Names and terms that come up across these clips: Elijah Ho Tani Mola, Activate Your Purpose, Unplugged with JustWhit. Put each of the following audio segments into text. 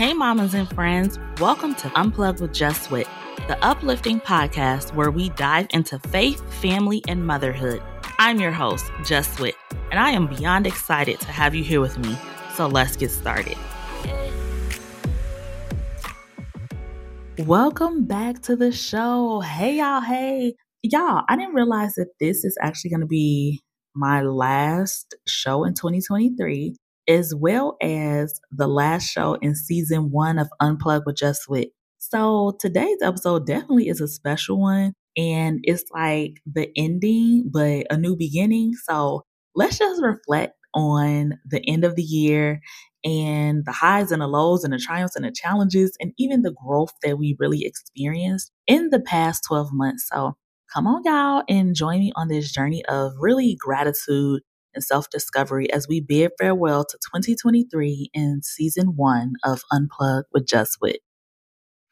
Hey mamas and friends, welcome to Unplugged with JustWhit, the uplifting podcast where we dive into faith, family, and motherhood. I'm your host, JustWhit, and I am beyond excited to have you here with me, so let's get started. Welcome back to the show. Hey y'all, I didn't realize that this is actually going to be my last show in 2023. As well as the last show in season 1 of Unplugged with JustWhit. So today's episode definitely is a special one, and it's like the ending, but a new beginning. So let's just reflect on the end of the year and the highs and the lows and the triumphs and the challenges and even the growth that we really experienced in the past 12 months. So come on, y'all, and join me on this journey of really gratitude and self-discovery as we bid farewell to 2023 and season 1 of Unplugged with JustWhit.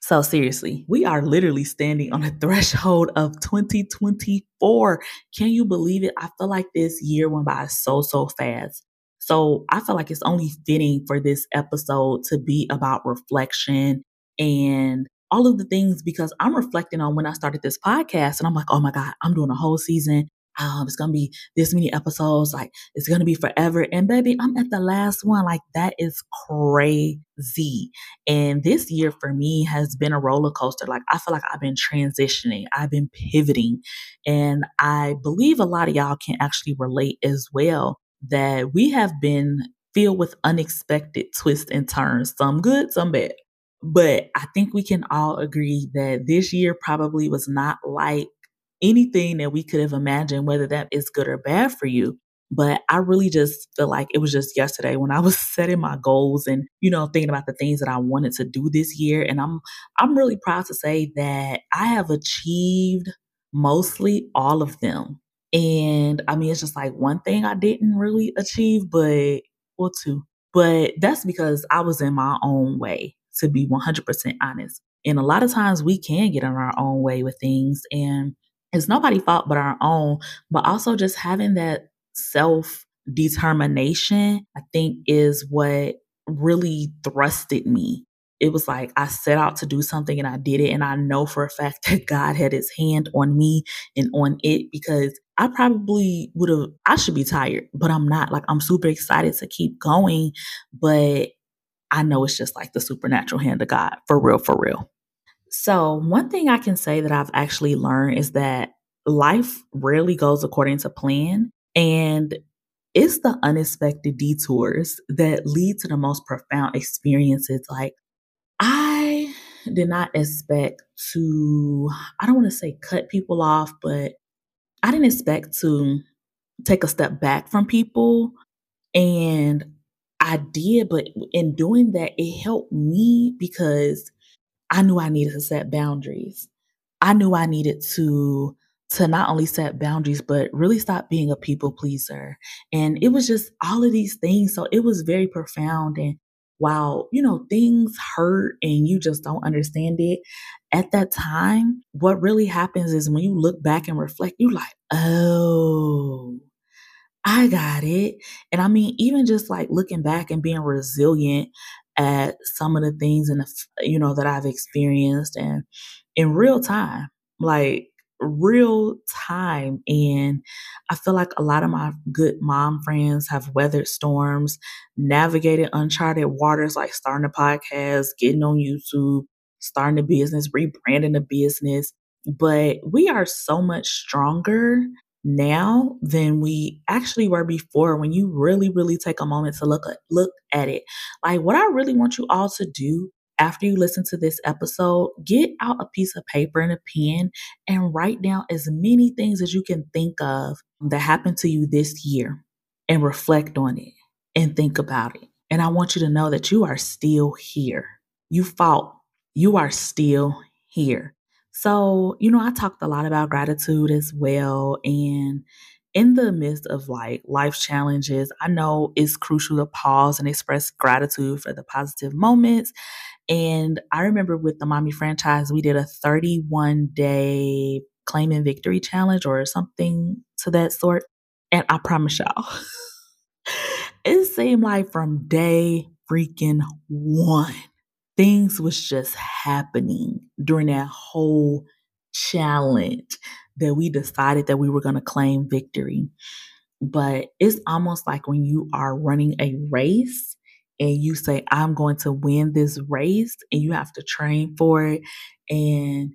So seriously, we are literally standing on the threshold of 2024. Can you believe it? I feel like this year went by so fast. So I feel like it's only fitting for this episode to be about reflection and all of the things, because I'm reflecting on when I started this podcast and I'm like, oh my God, I'm doing a whole season. It's going to be this many episodes, like it's going to be forever. And baby, I'm at the last one. Like that is crazy. And this year for me has been a roller coaster. Like I feel like I've been transitioning. I've been pivoting. And I believe a lot of y'all can actually relate as well, that we have been filled with unexpected twists and turns, some good, some bad. But I think we can all agree that this year probably was not like anything that we could have imagined, whether that is good or bad for you. But I really just feel like it was just yesterday when I was setting my goals and, thinking about the things that I wanted to do this year. And I'm really proud to say that I have achieved mostly all of them. And I mean, it's just like one thing I didn't really achieve, two. But that's because I was in my own way, to be 100% honest. And a lot of times we can get in our own way with things, and it's nobody's fault but our own. But also just having that self-determination, I think, is what really thrusted me. It was like I set out to do something and I did it. And I know for a fact that God had his hand on me and on it, because I probably I should be tired, but I'm not. Like I'm super excited to keep going, but I know it's just like the supernatural hand of God, for real. So one thing I can say that I've actually learned is that life rarely goes according to plan, and it's the unexpected detours that lead to the most profound experiences. Like I did not expect to, I don't want to say cut people off, but I didn't expect to take a step back from people, and I did, but in doing that, it helped me because I knew I needed to set boundaries. I knew I needed to not only set boundaries, but really stop being a people pleaser. And it was just all of these things. So it was very profound. And while, things hurt and you just don't understand it at that time, what really happens is when you look back and reflect, you're like, oh, I got it. And I mean, even just like looking back and being resilient at some of the things and that I've experienced and in real time. And I feel like a lot of my good mom friends have weathered storms, navigated uncharted waters, like starting a podcast, getting on YouTube, starting a business, rebranding a business. But we are so much stronger now than we actually were before, when you really, really take a moment to look at it. Like what I really want you all to do after you listen to this episode, get out a piece of paper and a pen and write down as many things as you can think of that happened to you this year, and reflect on it and think about it. And I want you to know that you are still here. You fought. You are still here. So, I talked a lot about gratitude as well. And in the midst of like life challenges, I know it's crucial to pause and express gratitude for the positive moments. And I remember with the Mommy Franchise, we did a 31-day claiming victory challenge or something to that sort. And I promise y'all, it seemed like from day freaking one, things was just happening during that whole challenge that we decided that we were going to claim victory. But it's almost like when you are running a race and you say, I'm going to win this race, and you have to train for it, and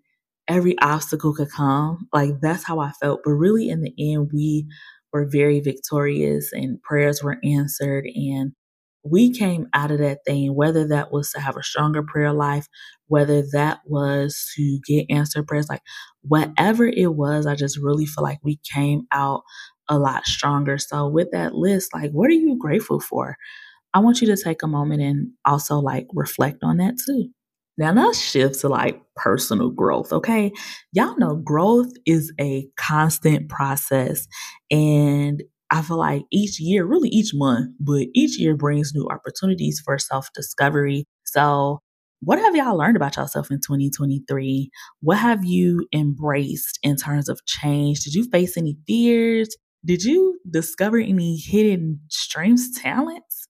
every obstacle could come. Like, that's how I felt. But really, in the end, we were very victorious and prayers were answered. And we came out of that thing, whether that was to have a stronger prayer life, whether that was to get answered prayers, like whatever it was, I just really feel like we came out a lot stronger. So with that list, like, what are you grateful for? I want you to take a moment and also like reflect on that too. Now let's shift to like personal growth, okay? Y'all know growth is a constant process, and I feel like each year, really each month, but each year brings new opportunities for self-discovery. So what have y'all learned about yourself in 2023? What have you embraced in terms of change? Did you face any fears? Did you discover any hidden strengths, talents?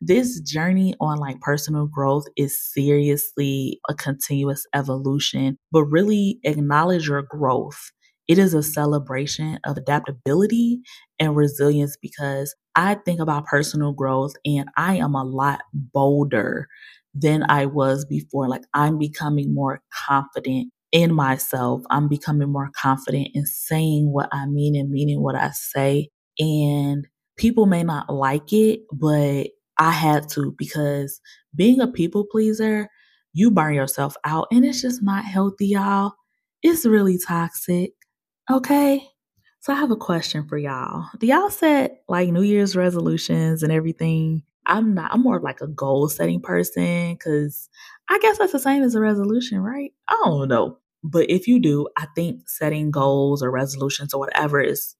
This journey on like personal growth is seriously a continuous evolution, but really acknowledge your growth. It is a celebration of adaptability and resilience, because I think about personal growth and I am a lot bolder than I was before. Like, I'm becoming more confident in myself. I'm becoming more confident in saying what I mean and meaning what I say. And people may not like it, but I had to, because being a people pleaser, you burn yourself out, and it's just not healthy, y'all. It's really toxic. Okay. So I have a question for y'all. Do y'all set like New Year's resolutions and everything? I'm more of like a goal setting person, because I guess that's the same as a resolution, right? I don't know. But if you do, I think setting goals or resolutions or whatever is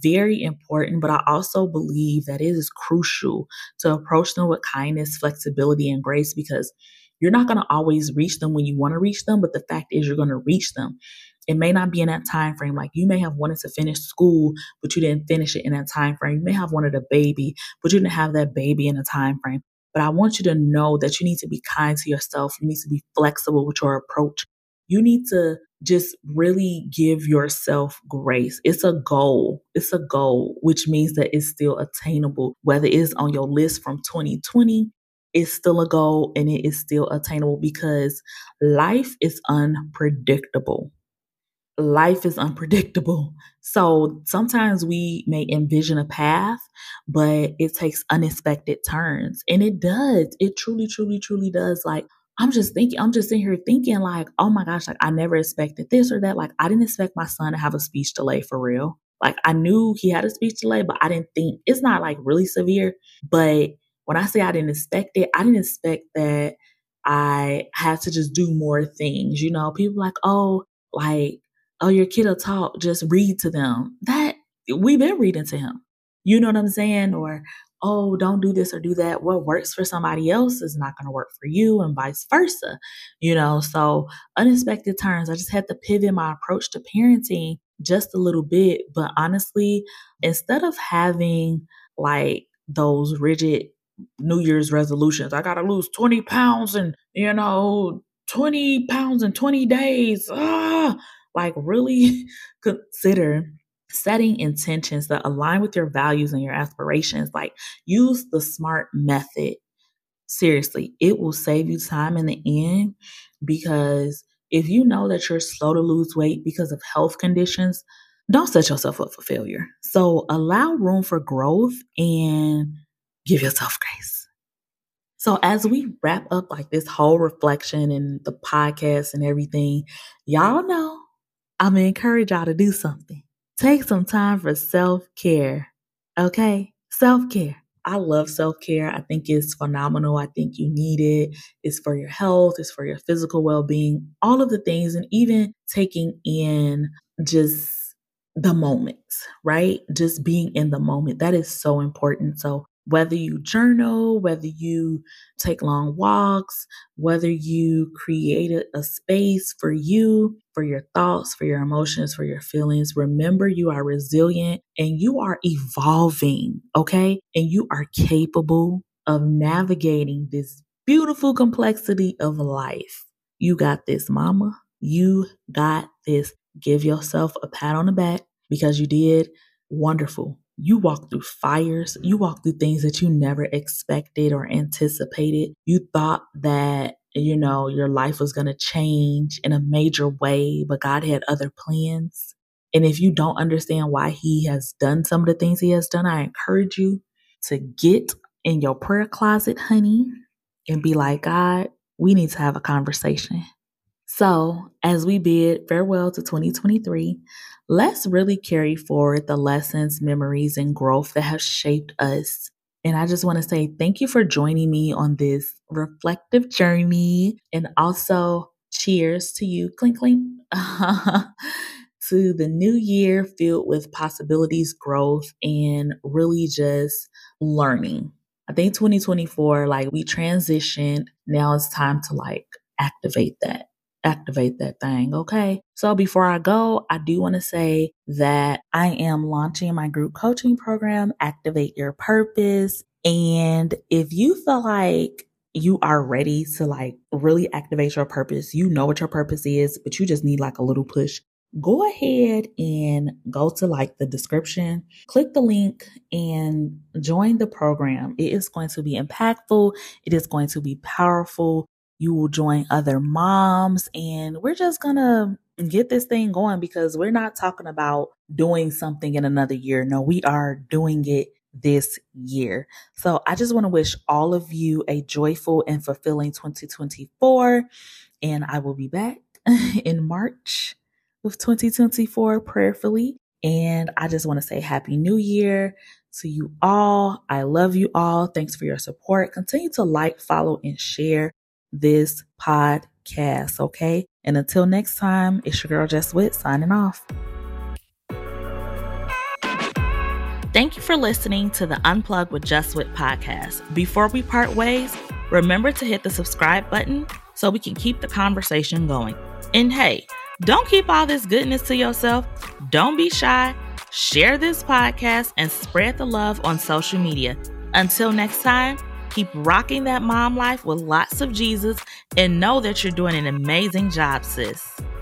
very important, but I also believe that it is crucial to approach them with kindness, flexibility, and grace, because you're not going to always reach them when you want to reach them, but the fact is you're going to reach them. It may not be in that time frame. Like, you may have wanted to finish school, but you didn't finish it in that time frame. You may have wanted a baby, but you didn't have that baby in a time frame. But I want you to know that you need to be kind to yourself. You need to be flexible with your approach. You need to just really give yourself grace. It's a goal. It's a goal, which means that it's still attainable. Whether it's on your list from 2020, it's still a goal and it is still attainable, because life is unpredictable. Life is unpredictable. So sometimes we may envision a path, but it takes unexpected turns. And it does. It truly, truly, truly does. Like, I'm just sitting here thinking like, oh my gosh, like I never expected this or that. Like, I didn't expect my son to have a speech delay for real. Like, I knew he had a speech delay, but I didn't think it's not like really severe. But when I say I didn't expect it, I didn't expect that I had to just do more things. You know, people like, oh, your kid will talk, just read to them. That we've been reading to him. You know what I'm saying? Or, oh, don't do this or do that. What works for somebody else is not going to work for you, and vice versa. You know, so unexpected turns. I just had to pivot my approach to parenting just a little bit. But honestly, instead of having like those rigid New Year's resolutions, I got to lose 20 pounds and, 20 pounds in 20 days. Like, really consider setting intentions that align with your values and your aspirations. Like, use the SMART method. Seriously, it will save you time in the end, because if you know that you're slow to lose weight because of health conditions, don't set yourself up for failure. So allow room for growth and give yourself grace. So as we wrap up like this whole reflection and the podcast and everything, y'all know I'm going to encourage y'all to do something. Take some time for self-care, okay? Self-care. I love self-care. I think it's phenomenal. I think you need it. It's for your health. It's for your physical well-being, all of the things, and even taking in just the moment, right? Just being in the moment. That is so important. So whether you journal, whether you take long walks, whether you create a space for you, for your thoughts, for your emotions, for your feelings, remember you are resilient and you are evolving, okay? And you are capable of navigating this beautiful complexity of life. You got this, mama. You got this. Give yourself a pat on the back because you did wonderful. You walked through fires. You walked through things that you never expected or anticipated. You thought that, you know, your life was going to change in a major way, but God had other plans. And if you don't understand why He has done some of the things He has done, I encourage you to get in your prayer closet, honey, and be like, God, we need to have a conversation. So as we bid farewell to 2023, let's really carry forward the lessons, memories, and growth that have shaped us. And I just want to say thank you for joining me on this reflective journey. And also cheers to you, clink, clink, to the new year filled with possibilities, growth, and really just learning. I think 2024, like we transitioned. Now it's time to like activate that thing. Okay. So before I go, I do want to say that I am launching my group coaching program, Activate Your Purpose. And if you feel like you are ready to like really activate your purpose, you know what your purpose is, but you just need like a little push, go ahead and go to like the description, click the link and join the program. It is going to be impactful. It is going to be powerful. You will join other moms and we're just going to get this thing going because we're not talking about doing something in another year. No, we are doing it this year. So I just want to wish all of you a joyful and fulfilling 2024. And I will be back in March with 2024 prayerfully. And I just want to say Happy New Year to you all. I love you all. Thanks for your support. Continue to like, follow, and share this podcast, okay? And until next time, it's your girl JustWhit signing off. Thank you for listening to the Unplugged with JustWhit podcast. Before we part ways, remember to hit the subscribe button so we can keep the conversation going. And hey, don't keep all this goodness to yourself. Don't be shy. Share this podcast and spread the love on social media. Until next time, keep rocking that mom life with lots of Jesus and know that you're doing an amazing job, sis.